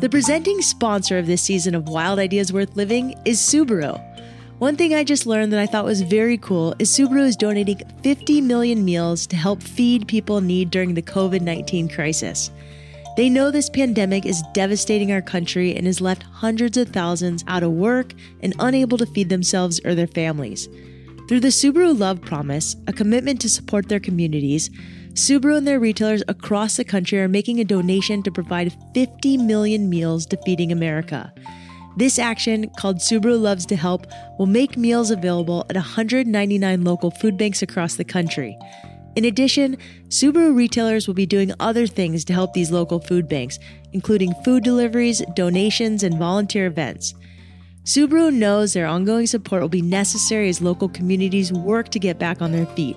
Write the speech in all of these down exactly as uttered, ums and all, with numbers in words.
The presenting sponsor of this season of Wild Ideas Worth Living is Subaru. One thing I just learned that I thought was very cool is Subaru is donating fifty million meals to help feed people in need during the covid nineteen crisis. They know this pandemic is devastating our country and has left hundreds of thousands out of work and unable to feed themselves or their families. Through the Subaru Love Promise, a commitment to support their communities, Subaru and their retailers across the country are making a donation to provide fifty million meals to Feeding America. This action, called Subaru Loves to Help, will make meals available at one hundred ninety-nine local food banks across the country. In addition, Subaru retailers will be doing other things to help these local food banks, including food deliveries, donations, and volunteer events. Subaru knows their ongoing support will be necessary as local communities work to get back on their feet.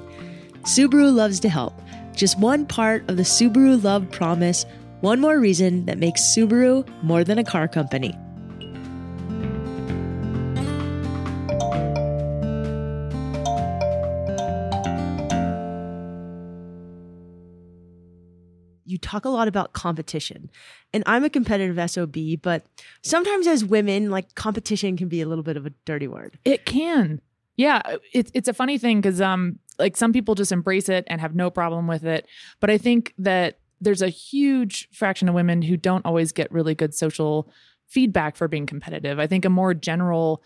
Subaru Loves to Help. Just one part of the Subaru Love Promise, one more reason that makes Subaru more than a car company. You talk a lot about competition, and I'm a competitive S O B, but sometimes as women, like, competition can be a little bit of a dirty word. It can. Yeah. It, it's a funny thing because um, like some people just embrace it and have no problem with it. But I think that there's a huge fraction of women who don't always get really good social feedback for being competitive. I think a more general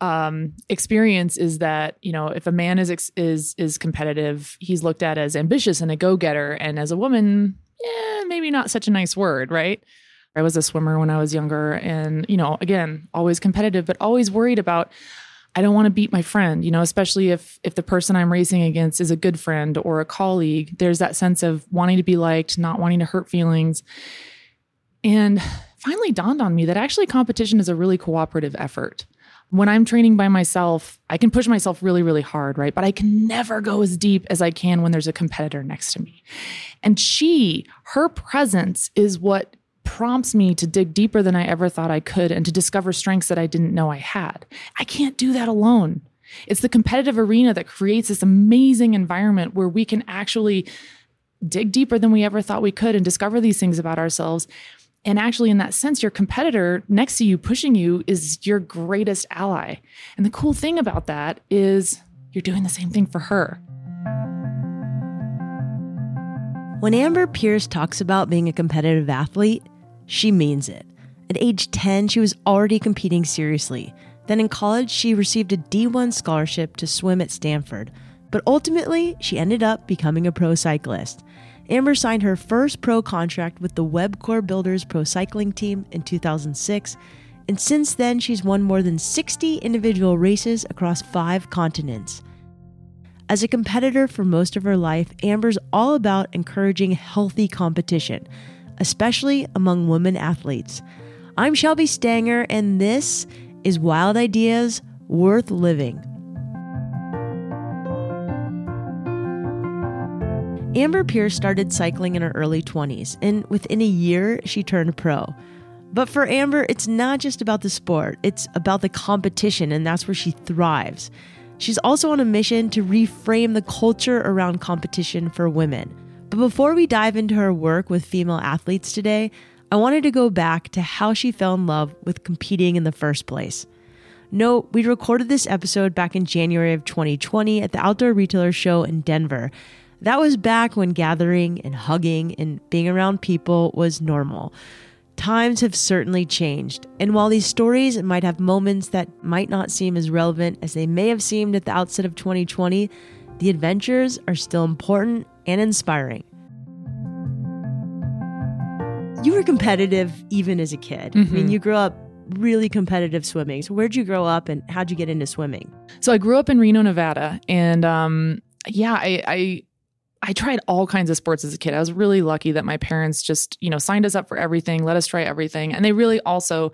Um, experience is that, you know, if a man is, is, is competitive, he's looked at as ambitious and a go-getter. And as a woman, yeah, maybe not such a nice word, right? I was a swimmer when I was younger and, you know, again, always competitive, but always worried about, I don't want to beat my friend, you know, especially if, if the person I'm racing against is a good friend or a colleague. There's that sense of wanting to be liked, not wanting to hurt feelings. And finally dawned on me that actually competition is a really cooperative effort. When I'm training by myself, I can push myself really, really hard, right? But I can never go as deep as I can when there's a competitor next to me. And she, her presence is what prompts me to dig deeper than I ever thought I could and to discover strengths that I didn't know I had. I can't do that alone. It's the competitive arena that creates this amazing environment where we can actually dig deeper than we ever thought we could and discover these things about ourselves. And actually, in that sense, your competitor next to you pushing you is your greatest ally. And the cool thing about that is you're doing the same thing for her. When Amber Pierce talks about being a competitive athlete, she means it. At age ten, she was already competing seriously. Then in college, she received a D one scholarship to swim at Stanford. But ultimately, she ended up becoming a pro cyclist. Amber signed her first pro contract with the WEBCOR Builders Pro Cycling Team in two thousand six, and since then she's won more than sixty individual races across five continents. As a competitor for most of her life, Amber's all about encouraging healthy competition, especially among women athletes. I'm Shelby Stanger, and this is Wild Ideas Worth Living. Amber Pierce started cycling in her early twenties, and within a year, she turned pro. But for Amber, it's not just about the sport, it's about the competition, and that's where she thrives. She's also on a mission to reframe the culture around competition for women. But before we dive into her work with female athletes today, I wanted to go back to how she fell in love with competing in the first place. No, we recorded this episode back in January of twenty twenty at the Outdoor Retailer Show in Denver. That was back when gathering and hugging and being around people was normal. Times have certainly changed, and while these stories might have moments that might not seem as relevant as they may have seemed at the outset of twenty twenty, the adventures are still important and inspiring. You were competitive even as a kid. Mm-hmm. I mean, you grew up really competitive swimming. So where'd you grow up and how'd you get into swimming? So I grew up in Reno, Nevada, and um, yeah, I... I I tried all kinds of sports as a kid. I was really lucky that my parents just, you know, signed us up for everything, let us try everything. And they really also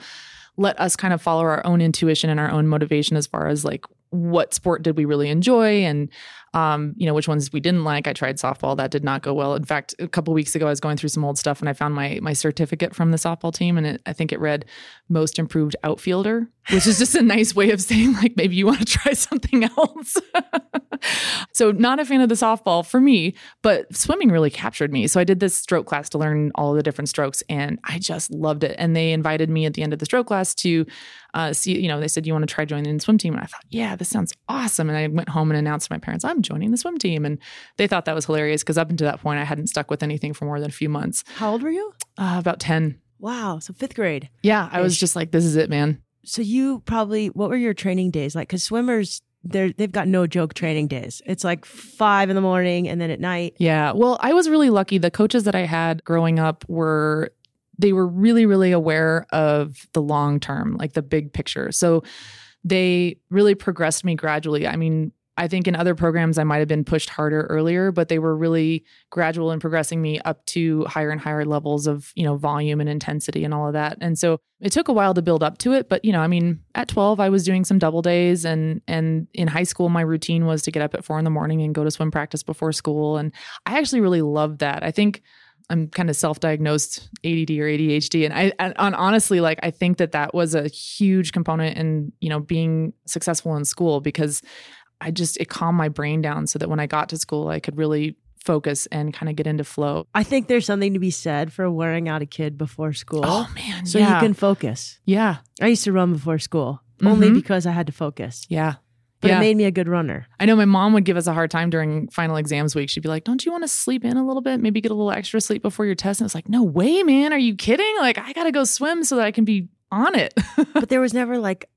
let us kind of follow our own intuition and our own motivation as far as like what sport did we really enjoy. And um, you know, which ones we didn't like. I tried softball. That did not go well. In fact, a couple of weeks ago, I was going through some old stuff and I found my my certificate from the softball team. And it, I think it read most improved outfielder, which is just a nice way of saying, like, maybe you want to try something else. So not a fan of the softball for me, but swimming really captured me. So I did this stroke class to learn all the different strokes and I just loved it. And they invited me at the end of the stroke class to uh, see, you know, they said, you want to try joining the swim team? And I thought, yeah, this sounds awesome. And I went home and announced to my parents, I'm joining the swim team. And they thought that was hilarious because up until that point, I hadn't stuck with anything for more than a few months. How old were you? Uh, about ten. Wow. So fifth grade. Yeah. I was just like, this is it, man. So you probably, what were your training days like? Because swimmers, They're, they've got no joke training days. It's like five in the morning and then at night. Yeah. Well, I was really lucky. The coaches that I had growing up were, they were really, really aware of the long term, like the big picture. So they really progressed me gradually. I mean, I think in other programs, I might've been pushed harder earlier, but they were really gradual in progressing me up to higher and higher levels of, you know, volume and intensity and all of that. And so it took a while to build up to it, but you know, I mean, at twelve, I was doing some double days and, and in high school, my routine was to get up at four in the morning and go to swim practice before school. And I actually really loved that. I think I'm kind of self-diagnosed A D D or A D H D. And I, and honestly, like, I think that that was a huge component in, you know, being successful in school because I just, it calmed my brain down so that when I got to school, I could really focus and kind of get into flow. I think there's something to be said for wearing out a kid before school. Oh man. So yeah. You can focus. Yeah. I used to run before school mm-hmm. only because I had to focus. Yeah. But yeah. It made me a good runner. I know my mom would give us a hard time during final exams week. She'd be like, don't you want to sleep in a little bit? Maybe get a little extra sleep before your test. And it's like, no way, man. Are you kidding? Like I got to go swim so that I can be on it. But there was never like,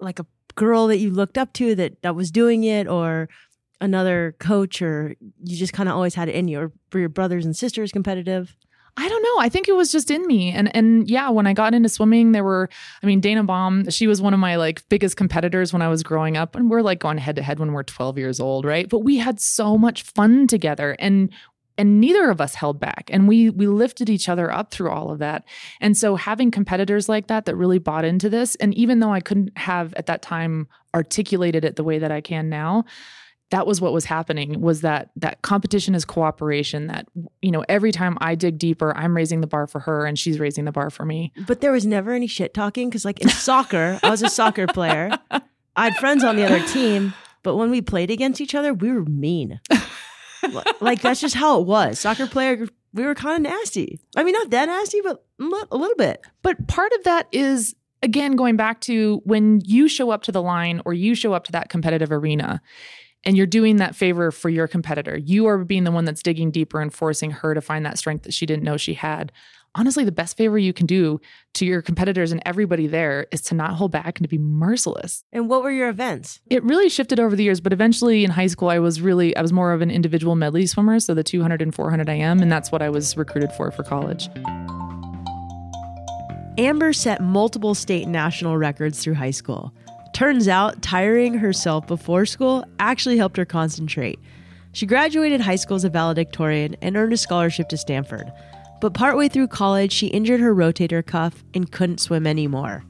like a girl that you looked up to that that was doing it or another coach, or you just kind of always had it in you, or were your brothers and sisters competitive? I don't know. I think it was just in me. And, and yeah, when I got into swimming, there were, I mean, Dana Baum, she was one of my like biggest competitors when I was growing up, and we're like going head to head when we're twelve years old. Right. But we had so much fun together and And neither of us held back. And we we lifted each other up through all of that. And so having competitors like that that really bought into this, and even though I couldn't have at that time articulated it the way that I can now, that was what was happening, was that that competition is cooperation, that, you know, every time I dig deeper, I'm raising the bar for her and she's raising the bar for me. But there was never any shit talking because like in soccer, I was a soccer player. I had friends on the other team, but when we played against each other, we were mean. Like, that's just how it was. Soccer player, we were kind of nasty. I mean, not that nasty, but a little bit. But part of that is, again, going back to when you show up to the line or you show up to that competitive arena and you're doing that favor for your competitor, you are being the one that's digging deeper and forcing her to find that strength that she didn't know she had. Honestly, the best favor you can do to your competitors and everybody there is to not hold back and to be merciless. And what were your events? It really shifted over the years, but eventually in high school, I was really, I was more of an individual medley swimmer. So the two hundred and four hundred I M, and that's what I was recruited for for college. Amber set multiple state and national records through high school. Turns out tiring herself before school actually helped her concentrate. She graduated high school as a valedictorian and earned a scholarship to Stanford. But partway through college, she injured her rotator cuff and couldn't swim anymore.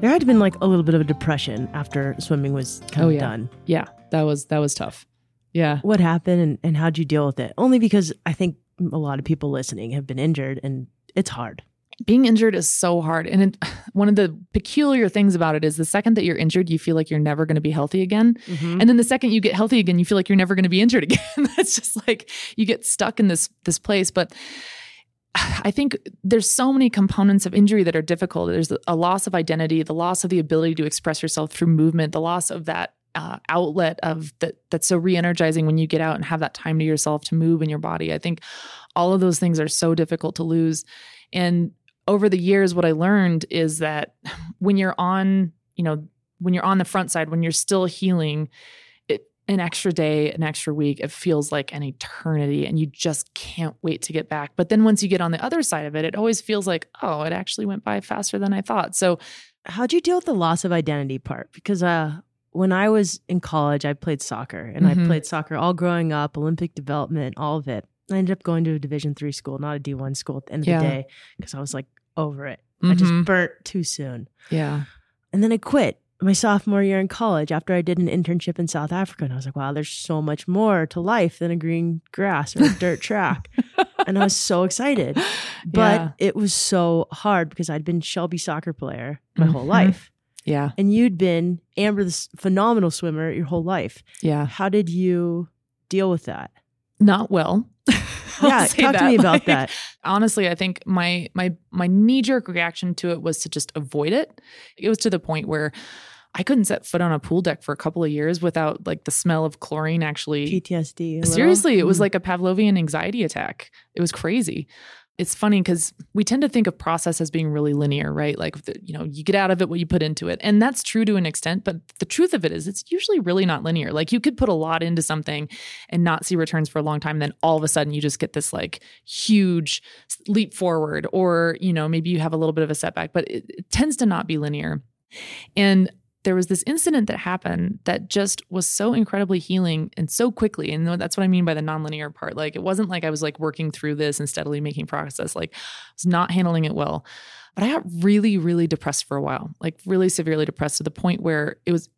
There had been like a little bit of a depression after swimming was kind oh, of yeah. done. Yeah, that was that was tough. Yeah. What happened and, and how'd you deal with it? Only because I think a lot of people listening have been injured and it's hard. Being injured is so hard. And it, one of the peculiar things about it is the second that you're injured, you feel like you're never going to be healthy again. Mm-hmm. And then the second you get healthy again, you feel like you're never going to be injured again. That's just like you get stuck in this this place. But I think there's so many components of injury that are difficult. There's a loss of identity, the loss of the ability to express yourself through movement, the loss of that Uh, outlet of that that's so re-energizing when you get out and have that time to yourself to move in your body. I think all of those things are so difficult to lose. And over the years, what I learned is that when you're on, you know, when you're on the front side, when you're still healing, it, an extra day, an extra week, it feels like an eternity and you just can't wait to get back. But then once you get on the other side of it, it always feels like, oh, it actually went by faster than I thought. So how'd you deal with the loss of identity part? Because, uh, when I was in college, I played soccer and mm-hmm. I played soccer all growing up, Olympic development, all of it. I ended up going to a Division three school, not a D one school at the end of yeah. the day because I was like over it. Mm-hmm. I just burnt too soon. Yeah. And then I quit my sophomore year in college after I did an internship in South Africa. And I was like, wow, there's so much more to life than a green grass or a dirt track. And I was so excited. But yeah. It was so hard because I'd been Shelby soccer player my mm-hmm. whole life. Yeah. And you'd been Amber, this phenomenal swimmer your whole life. Yeah. How did you deal with that? Not well. Yeah, talk that. to me about like, that. Honestly, I think my my my knee-jerk reaction to it was to just avoid it. It was to the point where I couldn't set foot on a pool deck for a couple of years without like the smell of chlorine actually. P T S D. Seriously, little. It was like a Pavlovian anxiety attack. It was crazy. It's funny because we tend to think of process as being really linear, right? Like, the, you know, you get out of it what you put into it. And that's true to an extent, but the truth of it is it's usually really not linear. Like you could put a lot into something and not see returns for a long time. Then all of a sudden you just get this like huge leap forward or, you know, maybe you have a little bit of a setback, but it, it tends to not be linear. And there was this incident that happened that just was so incredibly healing and so quickly. And that's what I mean by the nonlinear part. Like, it wasn't like I was like working through this and steadily making progress. Like, I was not handling it well, but I got really, really depressed for a while, like really severely depressed to the point where it was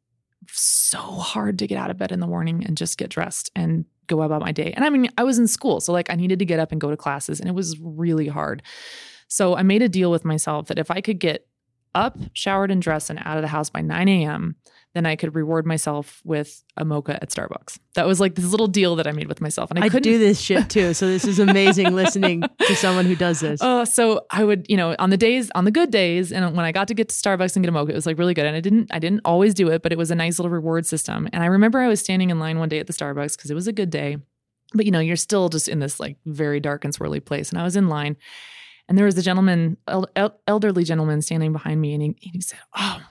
so hard to get out of bed in the morning and just get dressed and go about my day. And I mean, I was in school, so like I needed to get up and go to classes, and it was really hard. So I made a deal with myself that if I could get up, showered and dressed and out of the house by nine a.m., then I could reward myself with a mocha at Starbucks. That was like this little deal that I made with myself. And I, I couldn't do this shit too. So this is amazing listening to someone who does this. Oh, uh, so I would, you know, on the days, on the good days, and when I got to get to Starbucks and get a mocha, it was like really good. And I didn't, I didn't always do it, but it was a nice little reward system. And I remember I was standing in line one day at the Starbucks because it was a good day, but you know, you're still just in this like very dark and swirly place. And I was in line. And there was a gentleman, el- el- elderly gentleman standing behind me, and he, he said, oh,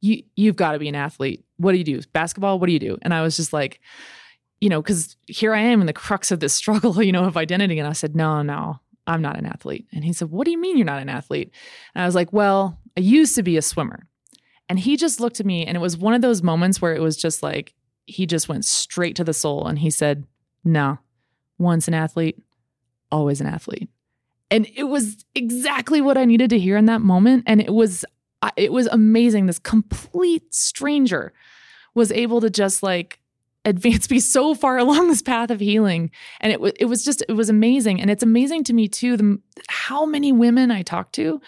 you, you've got to be an athlete. What do you do? Basketball? What do you do? And I was just like, you know, because here I am in the crux of this struggle, you know, of identity. And I said, no, no, I'm not an athlete. And he said, what do you mean you're not an athlete? And I was like, well, I used to be a swimmer. And he just looked at me, and it was one of those moments where it was just like, he just went straight to the soul. And he said, no, once an athlete, always an athlete. And it was exactly what I needed to hear in that moment. And it was, it was amazing. This complete stranger was able to just like advance me so far along this path of healing. And it was, it was just, it was amazing. And it's amazing to me too, the, how many women I talk to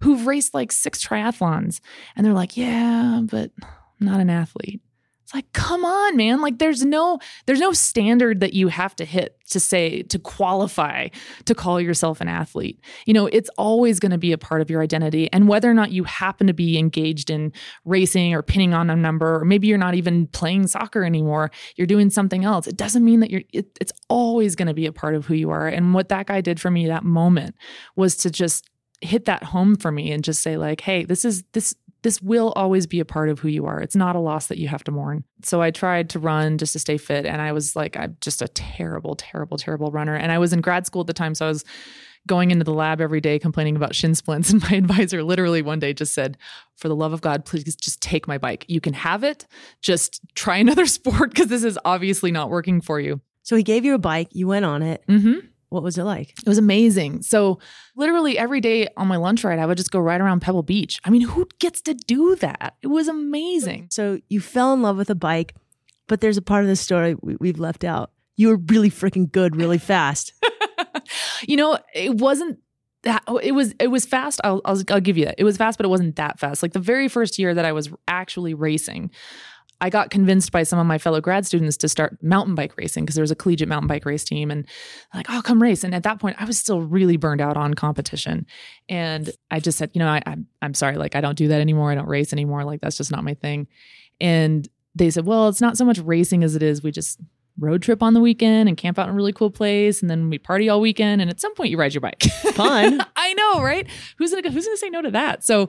who've raced like six triathlons and they're like, yeah, but I'm not an athlete. It's like, come on, man. Like there's no, there's no standard that you have to hit to say, to qualify, to call yourself an athlete. You know, it's always going to be a part of your identity. And whether or not you happen to be engaged in racing or pinning on a number, or maybe you're not even playing soccer anymore, you're doing something else. It doesn't mean that you're, it, it's always going to be a part of who you are. And what that guy did for me that moment was to just hit that home for me and just say like, hey, this is, this This will always be a part of who you are. It's not a loss that you have to mourn. So I tried to run just to stay fit. And I was like, I'm just a terrible, terrible, terrible runner. And I was in grad school at the time. So I was going into the lab every day complaining about shin splints. And my advisor literally one day just said, for the love of God, please just take my bike. You can have it. Just try another sport because this is obviously not working for you. So he gave you a bike. You went on it. Mm-hmm. What was it like? It was amazing. So literally every day on my lunch ride, I would just go right around Pebble Beach. I mean, who gets to do that? It was amazing. So you fell in love with a bike, but there's a part of the story we, we've left out. You were really freaking good, really fast. You know, it wasn't that. It was, it was fast. I'll, I'll, I'll give you that. It was fast, but it wasn't that fast. Like the very first year that I was actually racing, I got convinced by some of my fellow grad students to start mountain bike racing because there was a collegiate mountain bike race team and like, oh, come race. And at that point I was still really burned out on competition. And I just said, you know, I, I'm, I'm sorry, like I don't do that anymore. I don't race anymore. Like that's just not my thing. And they said, well, it's not so much racing as it is. We just road trip on the weekend and camp out in a really cool place. And then we party all weekend. And at some point you ride your bike. Fun. I know, right? Who's going to, who's going to say no to that? So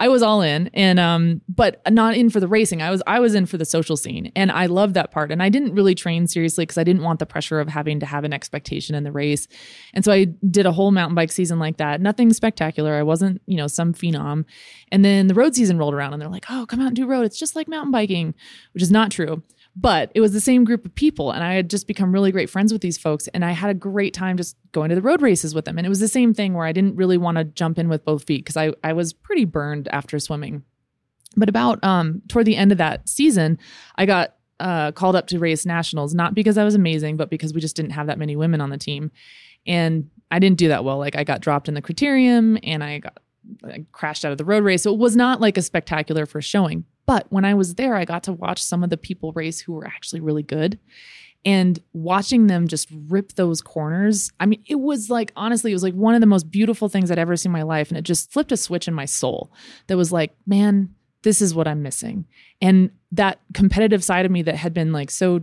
I was all in and, um, but not in for the racing. I was, I was in for the social scene and I loved that part. And I didn't really train seriously because I didn't want the pressure of having to have an expectation in the race. And so I did a whole mountain bike season like that. Nothing spectacular. I wasn't, you know, some phenom. And then the road season rolled around and they're like, oh, come out and do road. It's just like mountain biking, which is not true. But it was the same group of people and I had just become really great friends with these folks and I had a great time just going to the road races with them. And it was the same thing where I didn't really want to jump in with both feet because I, I was pretty burned after swimming. But about um, toward the end of that season, I got uh, called up to race nationals, not because I was amazing, but because we just didn't have that many women on the team. And I didn't do that well. Like I got dropped in the criterium and I got I crashed out of the road race. So it was not like a spectacular first showing. But when I was there, I got to watch some of the people race who were actually really good. And watching them just rip those corners, I mean, it was like, honestly, it was like one of the most beautiful things I'd ever seen in my life. And it just flipped a switch in my soul that was like, man, this is what I'm missing. And that competitive side of me that had been like so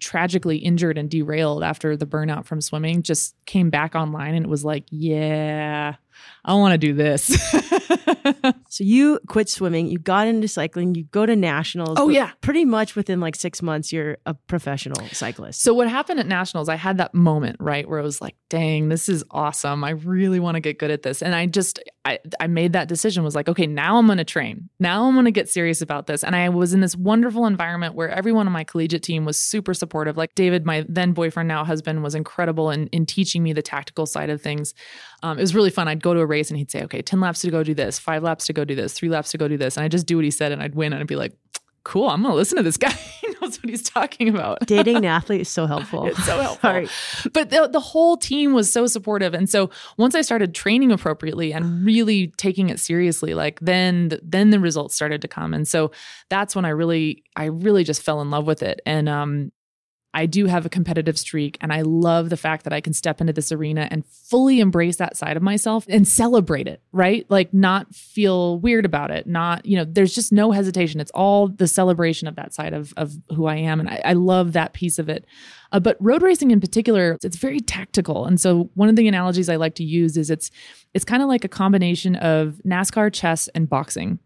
tragically injured and derailed after the burnout from swimming just came back online. And it was like, yeah, I want to do this. So you quit swimming, you got into cycling, you go to nationals. Oh yeah. Pretty much within like six months, you're a professional cyclist. So what happened at nationals, I had that moment, right, where I was like, dang, this is awesome. I really want to get good at this. And I just, I, I made that decision, was like, okay, now I'm going to train. Now I'm going to get serious about this. And I was in this wonderful environment where everyone on my collegiate team was super supportive. Like David, my then boyfriend, now husband, was incredible in, in teaching me the tactical side of things. Um, it was really fun. I'd go to a race and he'd say, okay, ten laps to go do this, five laps to go do this, three laps to go do this. And I just do what he said and I'd win. And I'd be like, cool, I'm going to listen to this guy. He knows what he's talking about. Dating an athlete is so helpful. It's so helpful. Sorry. But the, the whole team was so supportive. And so once I started training appropriately and really taking it seriously, like then, then the results started to come. And so that's when I really, I really just fell in love with it. And, um, I do have a competitive streak and I love the fact that I can step into this arena and fully embrace that side of myself and celebrate it, right? Like not feel weird about it. Not, you know, there's just no hesitation. It's all the celebration of that side of, of who I am. And I, I love that piece of it. Uh, but road racing in particular, it's very tactical. And so one of the analogies I like to use is it's, it's kind of like a combination of NASCAR, chess, and boxing.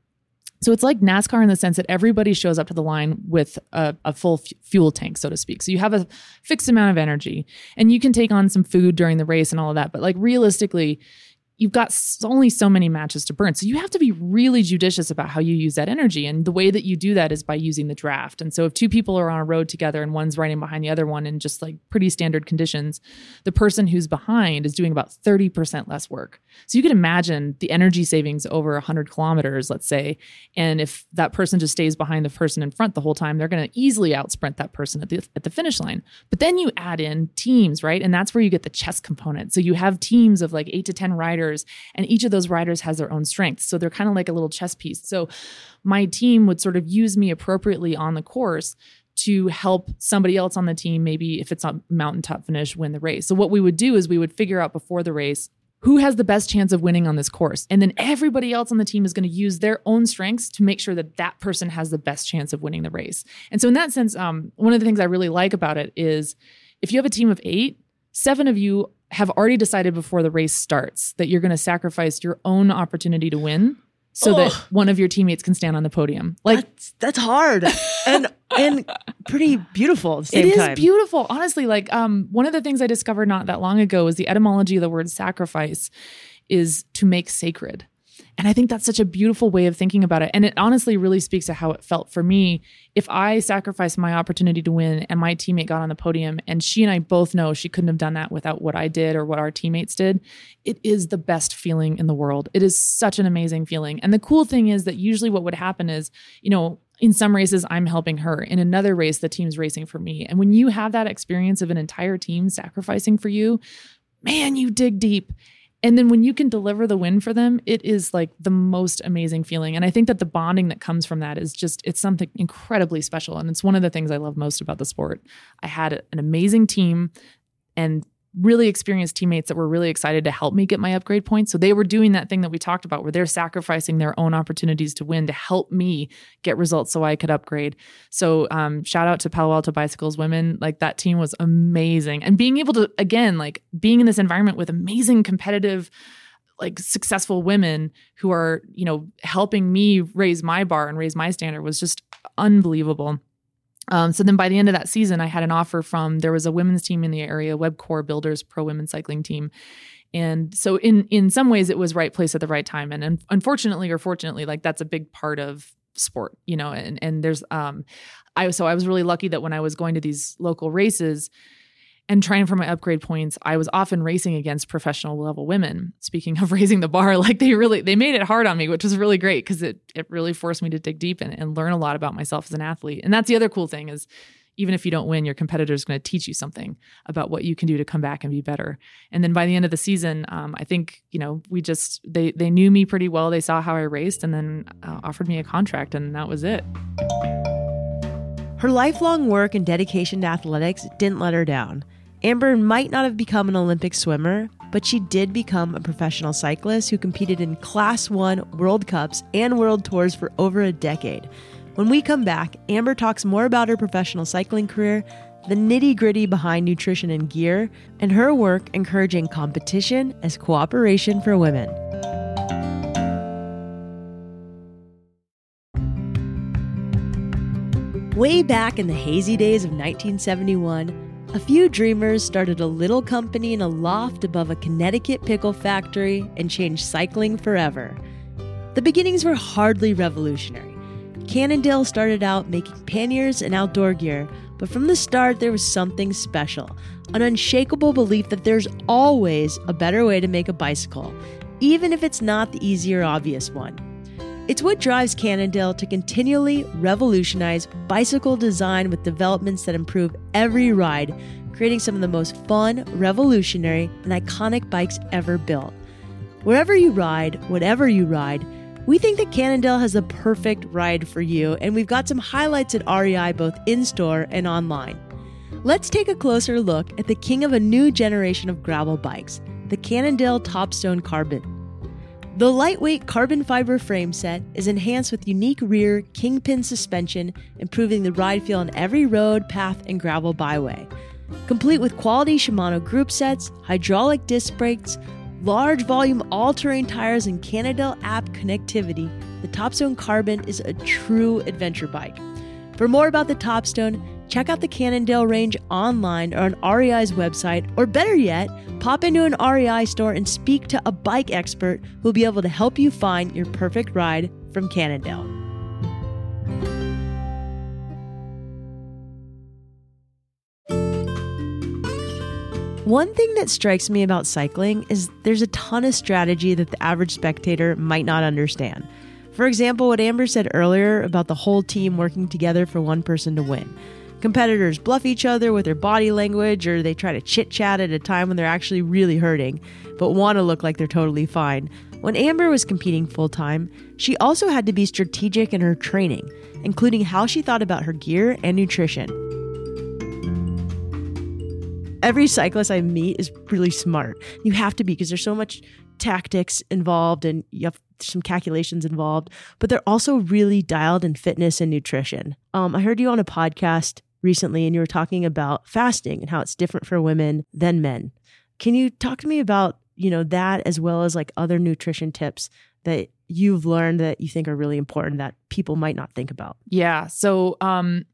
So it's like NASCAR in the sense that everybody shows up to the line with a, a full f- fuel tank, so to speak. So you have a fixed amount of energy and you can take on some food during the race and all of that. But like realistically, you've got only so many matches to burn. So you have to be really judicious about how you use that energy. And the way that you do that is by using the draft. And so if two people are on a road together and one's riding behind the other one in just like pretty standard conditions, the person who's behind is doing about thirty percent less work. So you can imagine the energy savings over one hundred kilometers, let's say. And if that person just stays behind the person in front the whole time, they're going to easily out sprint that person at the, at the finish line. But then you add in teams, right? And that's where you get the chess component. So you have teams of like eight to ten riders. And each of those riders has their own strengths. So they're kind of like a little chess piece. So my team would sort of use me appropriately on the course to help somebody else on the team, maybe if it's a mountaintop finish, win the race. So what we would do is we would figure out before the race, who has the best chance of winning on this course? And then everybody else on the team is going to use their own strengths to make sure that that person has the best chance of winning the race. And so in that sense, um, one of the things I really like about it is if you have a team of eight, seven of you have already decided before the race starts that you're going to sacrifice your own opportunity to win so oh. that one of your teammates can stand on the podium. Like that's, that's hard and and pretty beautiful at the same time. It is time. Beautiful. Honestly, like um, one of the things I discovered not that long ago is the etymology of the word sacrifice is to make sacred. And I think that's such a beautiful way of thinking about it. And it honestly really speaks to how it felt for me. If I sacrificed my opportunity to win and my teammate got on the podium and she and I both know she couldn't have done that without what I did or what our teammates did, it is the best feeling in the world. It is such an amazing feeling. And the cool thing is that usually what would happen is, you know, in some races, I'm helping her. In another race, the team's racing for me. And when you have that experience of an entire team sacrificing for you, man, you dig deep. And then when you can deliver the win for them, it is like the most amazing feeling. And I think that the bonding that comes from that is just, it's something incredibly special. And it's one of the things I love most about the sport. I had an amazing team and really experienced teammates that were really excited to help me get my upgrade points. So they were doing that thing that we talked about where they're sacrificing their own opportunities to win to help me get results so I could upgrade. So um, shout out to Palo Alto Bicycles women. Like that team was amazing. And being able to, again, like being in this environment with amazing competitive, like successful women who are, you know, helping me raise my bar and raise my standard was just unbelievable. Um, so then by the end of that season, I had an offer from, there was a women's team in the area, WEBCOR Builders Pro Women's Cycling Team. And so in, in some ways it was right place at the right time. And un- unfortunately or fortunately, like that's a big part of sport, you know, and, and there's, um, I, so I was really lucky that when I was going to these local races, And trying for my upgrade points, I was often racing against professional level women. Speaking of raising the bar, like they really, they made it hard on me, which was really great because it it really forced me to dig deep and, and learn a lot about myself as an athlete. And that's the other cool thing is even if you don't win, your competitor is going to teach you something about what you can do to come back and be better. And then by the end of the season, um, I think, you know, we just, they, they knew me pretty well. They saw how I raced and then uh, offered me a contract, and that was it. Her lifelong work and dedication to athletics didn't let her down. Amber might not have become an Olympic swimmer, but she did become a professional cyclist who competed in Class one World Cups and World Tours for over a decade. When we come back, Amber talks more about her professional cycling career, the nitty-gritty behind nutrition and gear, and her work encouraging competition as cooperation for women. Way back in the hazy days of nineteen seventy-one, a few dreamers started a little company in a loft above a Connecticut pickle factory and changed cycling forever. The beginnings were hardly revolutionary. Cannondale started out making panniers and outdoor gear, but from the start there was something special, an unshakable belief that there's always a better way to make a bicycle, even if it's not the easy or obvious one. It's what drives Cannondale to continually revolutionize bicycle design with developments that improve every ride, creating some of the most fun, revolutionary, and iconic bikes ever built. Wherever you ride, whatever you ride, we think that Cannondale has the perfect ride for you, and we've got some highlights at R E I both in-store and online. Let's take a closer look at the king of a new generation of gravel bikes, the Cannondale Topstone Carbon. The lightweight carbon fiber frame set is enhanced with unique rear kingpin suspension, improving the ride feel on every road, path, and gravel byway. Complete with quality Shimano group sets, hydraulic disc brakes, large volume all-terrain tires, and Cannondale app connectivity, the Topstone Carbon is a true adventure bike. For more about the Topstone, check out the Cannondale range online or on R E I's website, or better yet, pop into an R E I store and speak to a bike expert who'll be able to help you find your perfect ride from Cannondale. One thing that strikes me about cycling is there's a ton of strategy that the average spectator might not understand. For example, what Amber said earlier about the whole team working together for one person to win. Competitors bluff each other with their body language, or they try to chit-chat at a time when they're actually really hurting, but want to look like they're totally fine. When Amber was competing full-time, she also had to be strategic in her training, including how she thought about her gear and nutrition. Every cyclist I meet is really smart. You have to be, because there's so much tactics involved and you have some calculations involved, but they're also really dialed in fitness and nutrition. Um, I heard you on a podcast recently and you were talking about fasting and how it's different for women than men. Can you talk to me about, you know, that as well as like other nutrition tips that you've learned that you think are really important that people might not think about? Yeah. So, um,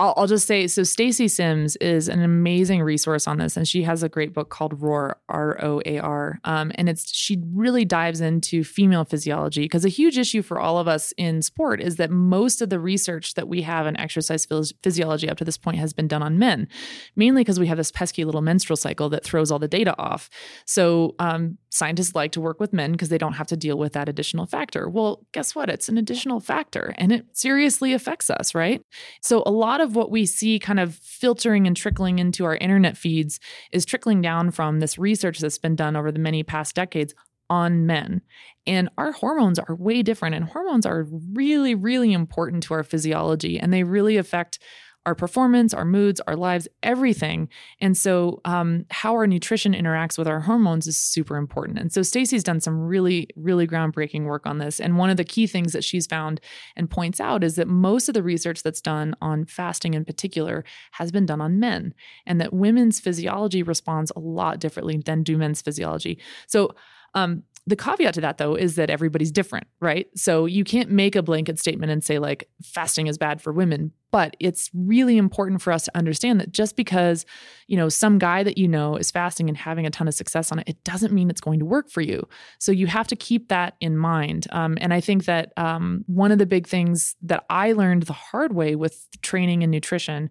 I'll, I'll just say, so Stacy Sims is an amazing resource on this, and she has a great book called Roar, R O A R, um, and it's she really dives into female physiology, because a huge issue for all of us in sport is that most of the research that we have in exercise phys- physiology up to this point has been done on men, mainly because we have this pesky little menstrual cycle that throws all the data off. So um, scientists like to work with men because they don't have to deal with that additional factor. Well, guess what? It's an additional factor, and it seriously affects us, right? So a lot of of what we see kind of filtering and trickling into our internet feeds is trickling down from this research that's been done over the many past decades on men. And our hormones are way different, and hormones are really, really important to our physiology, and they really affect our performance, our moods, our lives, everything. And so um, how our nutrition interacts with our hormones is super important. And so Stacy's done some really, really groundbreaking work on this. And one of the key things that she's found and points out is that most of the research that's done on fasting in particular has been done on men, and that women's physiology responds a lot differently than do men's physiology. So um, the caveat to that, though, is that everybody's different, right? So you can't make a blanket statement and say, like, fasting is bad for women. But it's really important for us to understand that just because, you know, some guy that you know is fasting and having a ton of success on it, it doesn't mean it's going to work for you. So you have to keep that in mind. Um, and I think that um, one of the big things that I learned the hard way with training and nutrition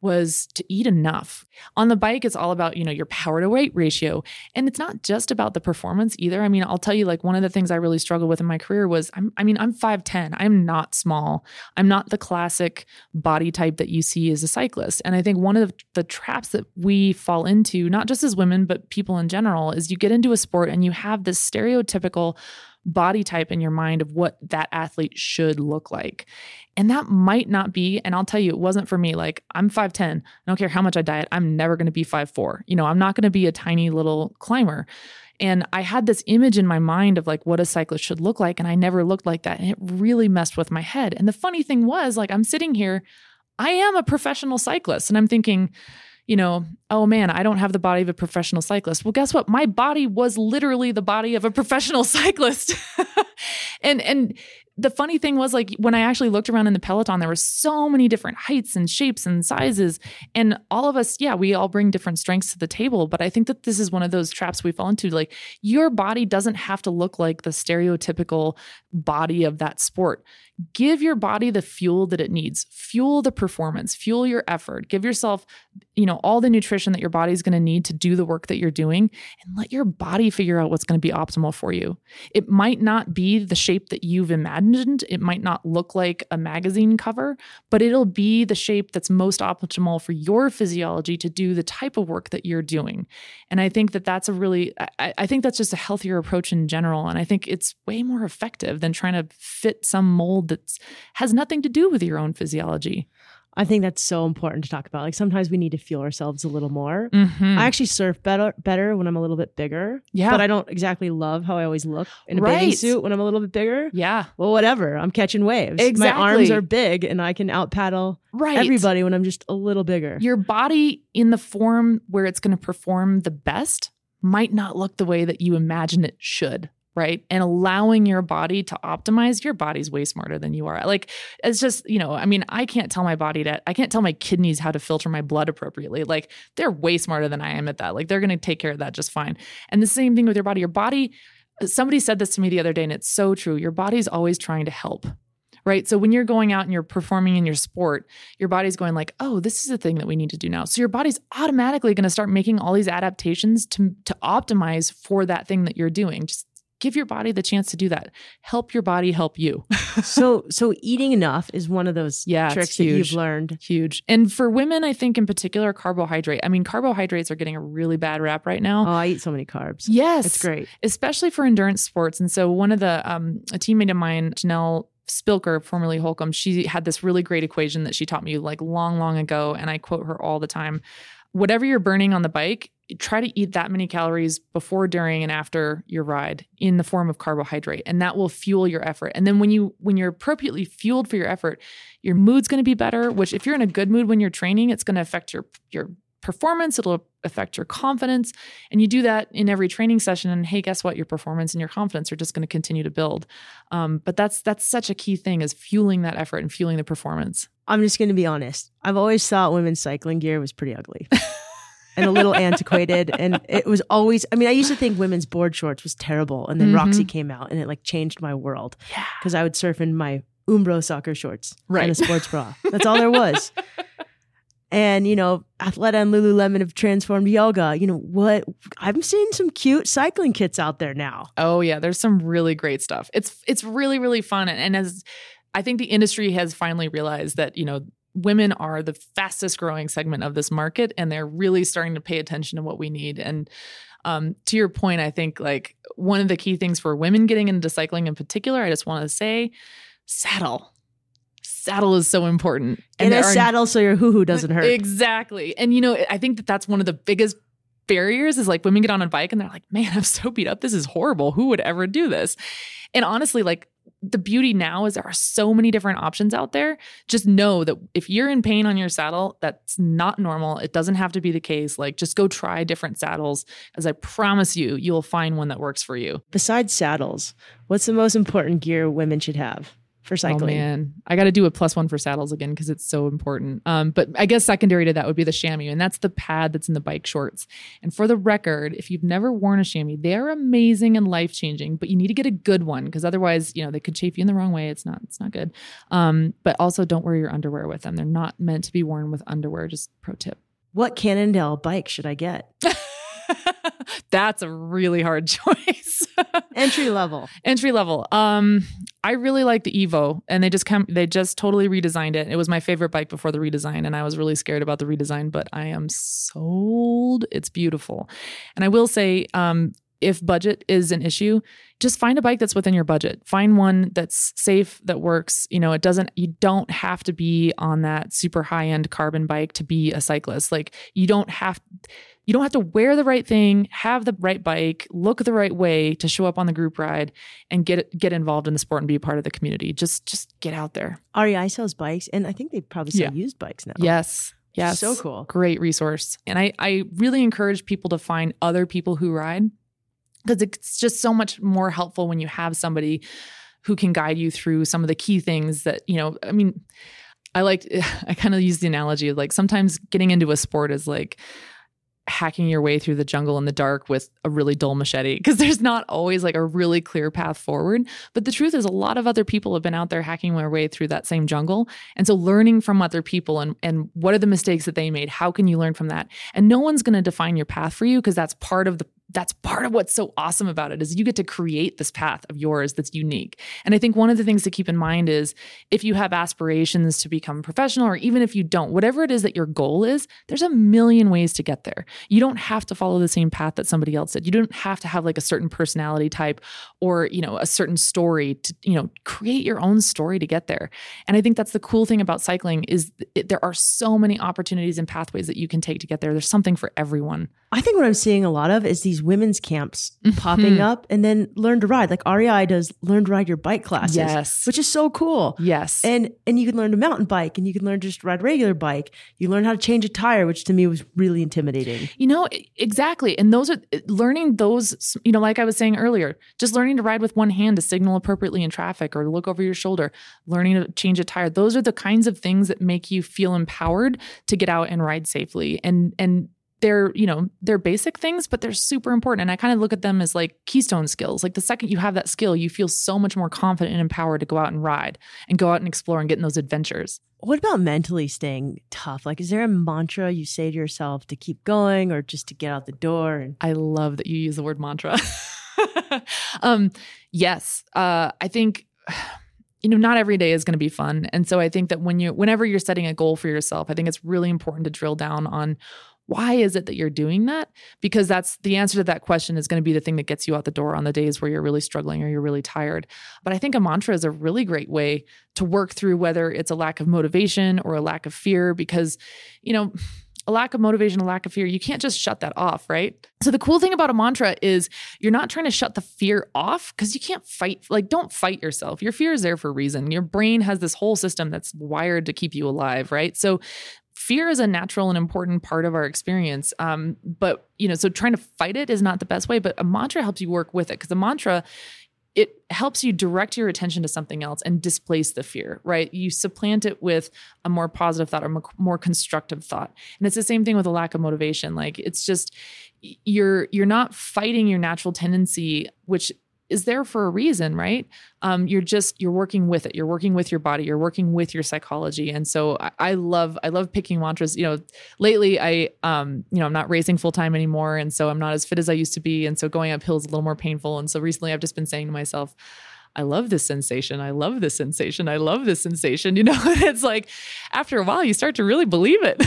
was to eat enough. On the bike, it's all about, you know, your power to weight ratio. And it's not just about the performance either. I mean, I'll tell you, like, one of the things I really struggled with in my career was, I'm, I mean, I'm five ten. I'm not small. I'm not the classic body type that you see as a cyclist. And I think one of the, the traps that we fall into, not just as women, but people in general, is you get into a sport and you have this stereotypical body type in your mind of what that athlete should look like. And that might not be, and I'll tell you, it wasn't for me. Like, I'm five ten. I don't care how much I diet. I'm never going to be five four. You know, I'm not going to be a tiny little climber. And I had this image in my mind of like what a cyclist should look like. And I never looked like that. And it really messed with my head. And the funny thing was, like, I'm sitting here, I am a professional cyclist. And I'm thinking, you know, oh man, I don't have the body of a professional cyclist. Well, guess what? My body was literally the body of a professional cyclist. and and the funny thing was, like, when I actually looked around in the Peloton, there were so many different heights and shapes and sizes. And all of us, yeah, we all bring different strengths to the table. But I think that this is one of those traps we fall into. Like, your body doesn't have to look like the stereotypical body of that sport. Give your body the fuel that it needs. Fuel the performance, fuel your effort, give yourself, you know, all the nutrition that your body is going to need to do the work that you're doing, and let your body figure out what's going to be optimal for you. It might not be the shape that you've imagined. It might not look like a magazine cover, but it'll be the shape that's most optimal for your physiology to do the type of work that you're doing. And I think that that's a really, I, I think that's just a healthier approach in general. And I think it's way more effective than trying to fit some mold that has nothing to do with your own physiology. I think that's so important to talk about. Like, sometimes we need to fuel ourselves a little more. Mm-hmm. I actually surf better better when I'm a little bit bigger. Yeah. But I don't exactly love how I always look in a right. bathing suit when I'm a little bit bigger. Yeah. Well, whatever. I'm catching waves. Exactly. My arms are big and I can out paddle right. everybody when I'm just a little bigger. Your body in the form where it's going to perform the best might not look the way that you imagine it should. Right. And allowing your body to optimize. Your body's way smarter than you are. Like, it's just, you know, I mean, I can't tell my body to, I can't tell my kidneys how to filter my blood appropriately. Like, they're way smarter than I am at that. Like, they're going to take care of that just fine. And the same thing with your body. Your body, somebody said this to me the other day, and it's so true. Your body's always trying to help. Right. So when you're going out and you're performing in your sport, your body's going like, oh, this is a thing that we need to do now. So your body's automatically going to start making all these adaptations to, to optimize for that thing that you're doing. Just give your body the chance to do that. Help your body help you. so so eating enough is one of those yeah, tricks that you've learned. Huge. And for women, I think in particular, carbohydrate. I mean, carbohydrates are getting a really bad rap right now. Oh, I eat so many carbs. Yes. It's great. Especially for endurance sports. And so one of the, um, a teammate of mine, Janelle Spilker, formerly Holcomb, she had this really great equation that she taught me like long, long ago. And I quote her all the time. Whatever you're burning on the bike, try to eat that many calories before, during, and after your ride in the form of carbohydrate, and that will fuel your effort. And then when you when you're appropriately fueled for your effort, your mood's going to be better. Which, if you're in a good mood when you're training, it's going to affect your your performance. It'll affect your confidence, and you do that in every training session. And hey, guess what? Your performance and your confidence are just going to continue to build. Um, but that's that's such a key thing, is fueling that effort and fueling the performance. I'm just going to be honest. I've always thought women's cycling gear was pretty ugly. And a little antiquated. And it was always, I mean, I used to think women's board shorts was terrible. And then mm-hmm. Roxy came out and it like changed my world. Yeah. Because I would surf in my Umbro soccer shorts right. and a sports bra. That's all there was. And, you know, Athleta and Lululemon have transformed yoga. You know what? I'm seeing some cute cycling kits out there now. Oh yeah. There's some really great stuff. It's, it's really, really fun. And, and as I think the industry has finally realized that, you know, women are the fastest growing segment of this market, and they're really starting to pay attention to what we need. And um, to your point, I think like one of the key things for women getting into cycling in particular, I just want to say saddle. Saddle is so important. And Get a are, saddle so your hoo-hoo doesn't hurt. Exactly. And, you know, I think that that's one of the biggest barriers is like women get on a bike and they're like, man, I'm so beat up. This is horrible. Who would ever do this? And honestly, like, the beauty now is there are so many different options out there. Just know that if you're in pain on your saddle, that's not normal. It doesn't have to be the case. Like, just go try different saddles, as I promise you, you'll find one that works for you. Besides saddles, what's the most important gear women should have? for cycling. Oh man, I got to do a plus one for saddles again because it's so important. Um, but I guess secondary to that would be the chamois, and that's the pad that's in the bike shorts. And for the record, if you've never worn a chamois, they're amazing and life-changing, but you need to get a good one because otherwise, you know, they could chafe you in the wrong way. It's not, it's not good. Um, but also don't wear your underwear with them. They're not meant to be worn with underwear. Just pro tip. What Cannondale bike should I get? That's a really hard choice. Entry level. Entry level. Um, I really like the Evo, and they just come, they just totally redesigned it. It was my favorite bike before the redesign, and I was really scared about the redesign, but I am sold. It's beautiful. And I will say, um, if budget is an issue, just find a bike that's within your budget. Find one that's safe, that works. You know, it doesn't, you don't have to be on that super high-end carbon bike to be a cyclist. Like you don't have, you don't have to wear the right thing, have the right bike, look the right way to show up on the group ride and get get involved in the sport and be a part of the community. Just, just get out there. R E I sells bikes, and I think they probably sell yeah. used bikes now. Yes. Yes. So cool. Great resource. And I, I really encourage people to find other people who ride, because it's just so much more helpful when you have somebody who can guide you through some of the key things that, you know, I mean, I like, I kind of use the analogy of like sometimes getting into a sport is like hacking your way through the jungle in the dark with a really dull machete, because there's not always like a really clear path forward. But the truth is a lot of other people have been out there hacking their way through that same jungle. And so learning from other people and, and what are the mistakes that they made? How can you learn from that? And no one's going to define your path for you, because that's part of the That's part of what's so awesome about it, is you get to create this path of yours that's unique. And I think one of the things to keep in mind is if you have aspirations to become professional, or even if you don't, whatever it is that your goal is, there's a million ways to get there. You don't have to follow the same path that somebody else did. You don't have to have like a certain personality type or, you know, a certain story to, you know, create your own story to get there. And I think that's the cool thing about cycling, is it, there are so many opportunities and pathways that you can take to get there. There's something for everyone. I think what I'm seeing a lot of is these women's camps mm-hmm. popping up, and then learn to ride. Like R E I does learn to ride your bike classes, yes. which is so cool. Yes. And and you can learn to mountain bike, and you can learn to just ride regular bike. You learn how to change a tire, which to me was really intimidating. You know, exactly. And those are learning those, you know, like I was saying earlier, just learning to ride with one hand to signal appropriately in traffic or look over your shoulder, learning to change a tire. Those are the kinds of things that make you feel empowered to get out and ride safely. And, and, They're, you know, they're basic things, but they're super important. And I kind of look at them as like keystone skills. Like the second you have that skill, you feel so much more confident and empowered to go out and ride and go out and explore and get in those adventures. What about mentally staying tough? Like, is there a mantra you say to yourself to keep going, or just to get out the door? And- I love that you use the word mantra. um, yes. Uh, I think... you know, not every day is going to be fun. And so I think that when you, whenever you're setting a goal for yourself, I think it's really important to drill down on why is it that you're doing that? Because that's the answer to that question is going to be the thing that gets you out the door on the days where you're really struggling or you're really tired. But I think a mantra is a really great way to work through whether it's a lack of motivation or a lack of fear, because, you know, a lack of motivation, a lack of fear, you can't just shut that off, right? So the cool thing about a mantra is you're not trying to shut the fear off, because you can't fight, like don't fight yourself. Your fear is there for a reason. Your brain has this whole system that's wired to keep you alive, right? So fear is a natural and important part of our experience. Um, but, you know, so trying to fight it is not the best way, but a mantra helps you work with it, because a mantra, it helps you direct your attention to something else and displace the fear, right? You supplant it with a more positive thought or more constructive thought. And it's the same thing with a lack of motivation. Like it's just, you're, you're not fighting your natural tendency, which is there for a reason, right? Um, you're just, you're working with it. You're working with your body. You're working with your psychology. And so I, I love, I love picking mantras. You know, lately I, um, you know, I'm not racing full time anymore. And so I'm not as fit as I used to be. And so going uphill is a little more painful. And so recently I've just been saying to myself, I love this sensation. I love this sensation. I love this sensation. You know, it's like, after a while you start to really believe it.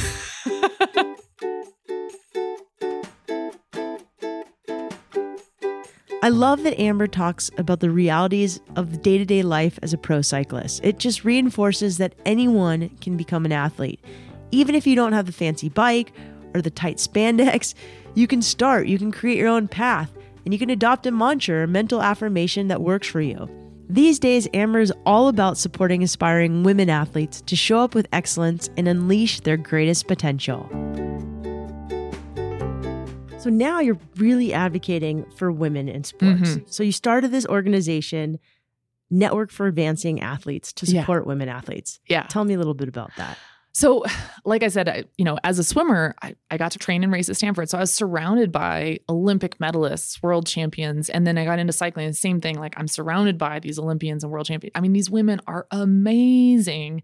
I love that Amber talks about the realities of day-to-day life as a pro cyclist. It just reinforces that anyone can become an athlete. Even if you don't have the fancy bike or the tight spandex, you can start, you can create your own path, and you can adopt a mantra or mental affirmation that works for you. These days, Amber is all about supporting aspiring women athletes to show up with excellence and unleash their greatest potential. So now you're really advocating for women in sports. Mm-hmm. So you started this organization. Network for Advancing Athletes to support yeah. women athletes. Yeah. Tell me a little bit about that. So, like I said, I, you know, as a swimmer, I, I got to train and race at Stanford. So I was surrounded by Olympic medalists, world champions. And then I got into cycling, the same thing. Like, I'm surrounded by these Olympians and world champions. I mean, these women are amazing.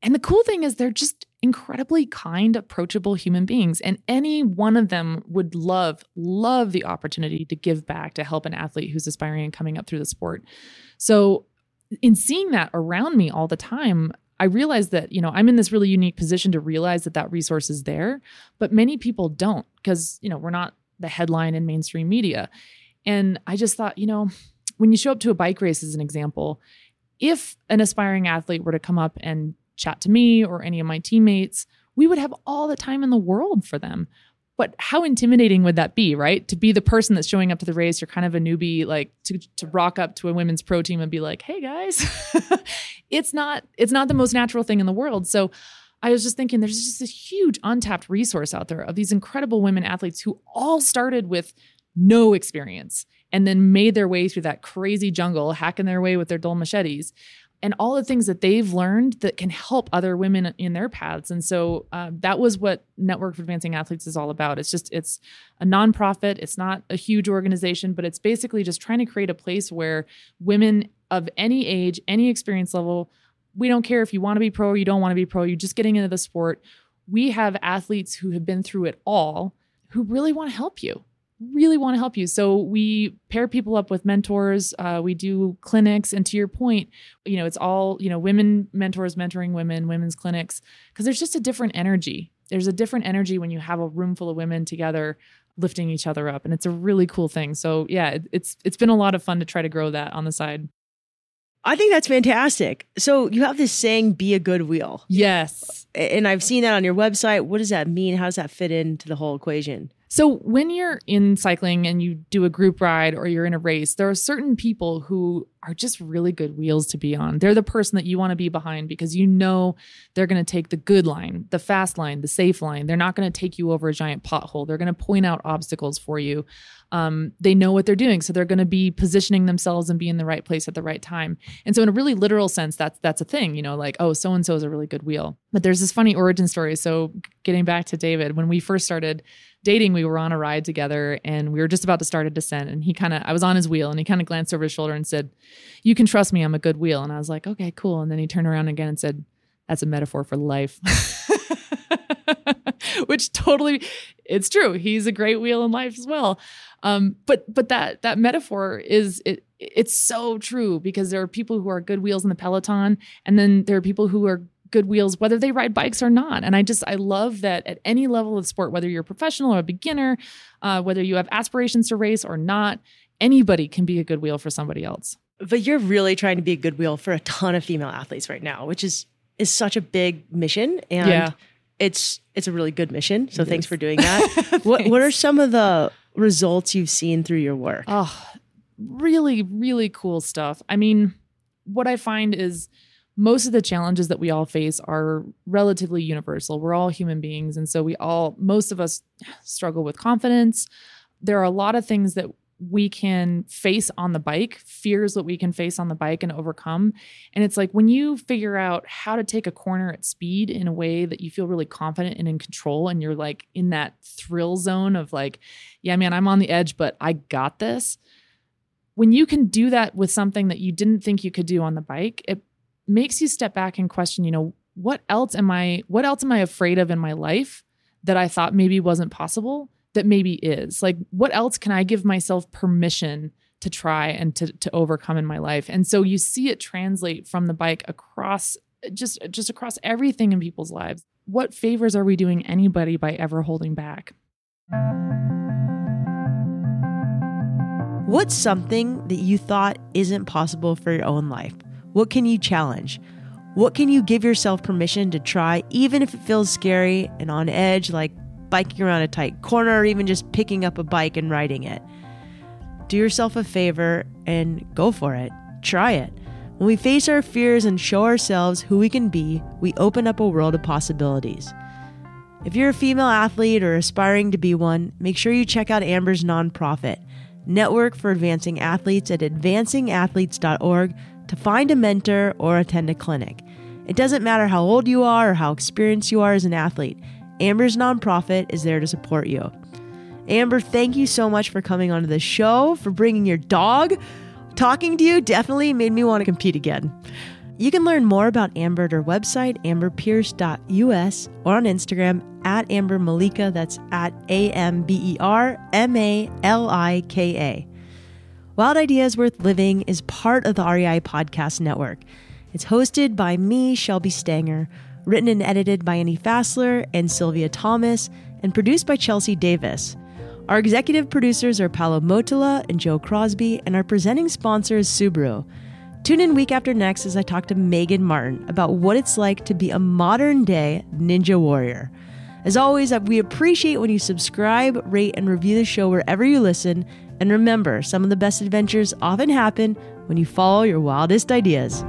And the cool thing is they're just incredibly kind, approachable human beings. And any one of them would love, love the opportunity to give back, to help an athlete who's aspiring and coming up through the sport. So in seeing that around me all the time, I realized that, you know, I'm in this really unique position to realize that that resource is there, but many people don't, because, you know, we're not the headline in mainstream media. And I just thought, you know, when you show up to a bike race, as an example, if an aspiring athlete were to come up and chat to me or any of my teammates, we would have all the time in the world for them. But how intimidating would that be, right? To be the person that's showing up to the race, you're kind of a newbie, like to, to rock up to a women's pro team and be like, hey guys, it's not, it's not the most natural thing in the world. So I was just thinking there's just this huge untapped resource out there of these incredible women athletes who all started with no experience and then made their way through that crazy jungle, hacking their way with their dull machetes. And all the things that they've learned that can help other women in their paths. And so uh, that was what Network for Advancing Athletes is all about. It's just, it's a nonprofit. It's not a huge organization, but it's basically just trying to create a place where women of any age, any experience level, we don't care if you want to be pro or you don't want to be pro, you're just getting into the sport. We have athletes who have been through it all who really want to help you. really want to help you. So we pair people up with mentors. Uh, we do clinics. And to your point, you know, it's all, you know, women mentors, mentoring women, women's clinics, because there's just a different energy. There's a different energy when you have a room full of women together lifting each other up. And it's a really cool thing. So yeah, it, it's, it's been a lot of fun to try to grow that on the side. I think that's fantastic. So you have this saying, be a good wheel. Yes. And I've seen that on your website. What does that mean? How does that fit into the whole equation? So when you're in cycling and you do a group ride or you're in a race, there are certain people who are just really good wheels to be on. They're the person that you want to be behind because you know they're going to take the good line, the fast line, the safe line. They're not going to take you over a giant pothole. They're going to point out obstacles for you. Um, they know what they're doing. So they're going to be positioning themselves and be in the right place at the right time. And so in a really literal sense, that's, that's a thing, you know, like, oh, so-and-so is a really good wheel. But there's this funny origin story. So getting back to David, when we first started dating, we were on a ride together and we were just about to start a descent. And he kind of, I was on his wheel and he kind of glanced over his shoulder and said, you can trust me, I'm a good wheel. And I was like, okay, cool. And then he turned around again and said, that's a metaphor for life, which totally, it's true. He's a great wheel in life as well. Um, but, but that, that metaphor is, it, it's so true because there are people who are good wheels in the Peloton. And then there are people who are good wheels, whether they ride bikes or not. And I just, I love that at any level of sport, whether you're a professional or a beginner, uh, whether you have aspirations to race or not, anybody can be a good wheel for somebody else. But you're really trying to be a good wheel for a ton of female athletes right now, which is, is such a big mission. And yeah. it's, it's a really good mission. So it thanks is. for doing that. What, what are some of the results you've seen through your work? Oh, really, really cool stuff. I mean, what I find is, most of the challenges that we all face are relatively universal. We're all human beings. And so we all, most of us struggle with confidence. There are a lot of things that we can face on the bike, fears that we can face on the bike and overcome. And it's like when you figure out how to take a corner at speed in a way that you feel really confident and in control, and you're like in that thrill zone of like, yeah, man, I'm on the edge, but I got this. When you can do that with something that you didn't think you could do on the bike, it makes you step back and question, you know, what else am I, what else am I afraid of in my life that I thought maybe wasn't possible that maybe is? Like, what else can I give myself permission to try and to, to overcome in my life? And so you see it translate from the bike across just, just across everything in people's lives. What favors are we doing anybody by ever holding back? What's something that you thought isn't possible for your own life? What can you challenge? What can you give yourself permission to try, even if it feels scary and on edge, like biking around a tight corner or even just picking up a bike and riding it? Do yourself a favor and go for it. Try it. When we face our fears and show ourselves who we can be, we open up a world of possibilities. If you're a female athlete or aspiring to be one, make sure you check out Amber's nonprofit, Network for Advancing Athletes, at advancing athletes dot org to find a mentor or attend a clinic. It doesn't matter how old you are or how experienced you are as an athlete. Amber's nonprofit is there to support you. Amber, thank you so much for coming onto the show, for bringing your dog. Talking to you definitely made me want to compete again. You can learn more about Amber at her website, amber pierce dot u s, or on Instagram at Amber Malika. That's at A M B E R M A L I K A. Wild Ideas Worth Living is part of the R E I Podcast Network. It's hosted by me, Shelby Stanger, written and edited by Annie Fassler and Sylvia Thomas, and produced by Chelsea Davis. Our executive producers are Paolo Motola and Joe Crosby, and our presenting sponsor is Subaru. Tune in week after next as I talk to Megan Martin about what it's like to be a modern-day ninja warrior. As always, we appreciate when you subscribe, rate, and review the show wherever you listen. And remember, some of the best adventures often happen when you follow your wildest ideas.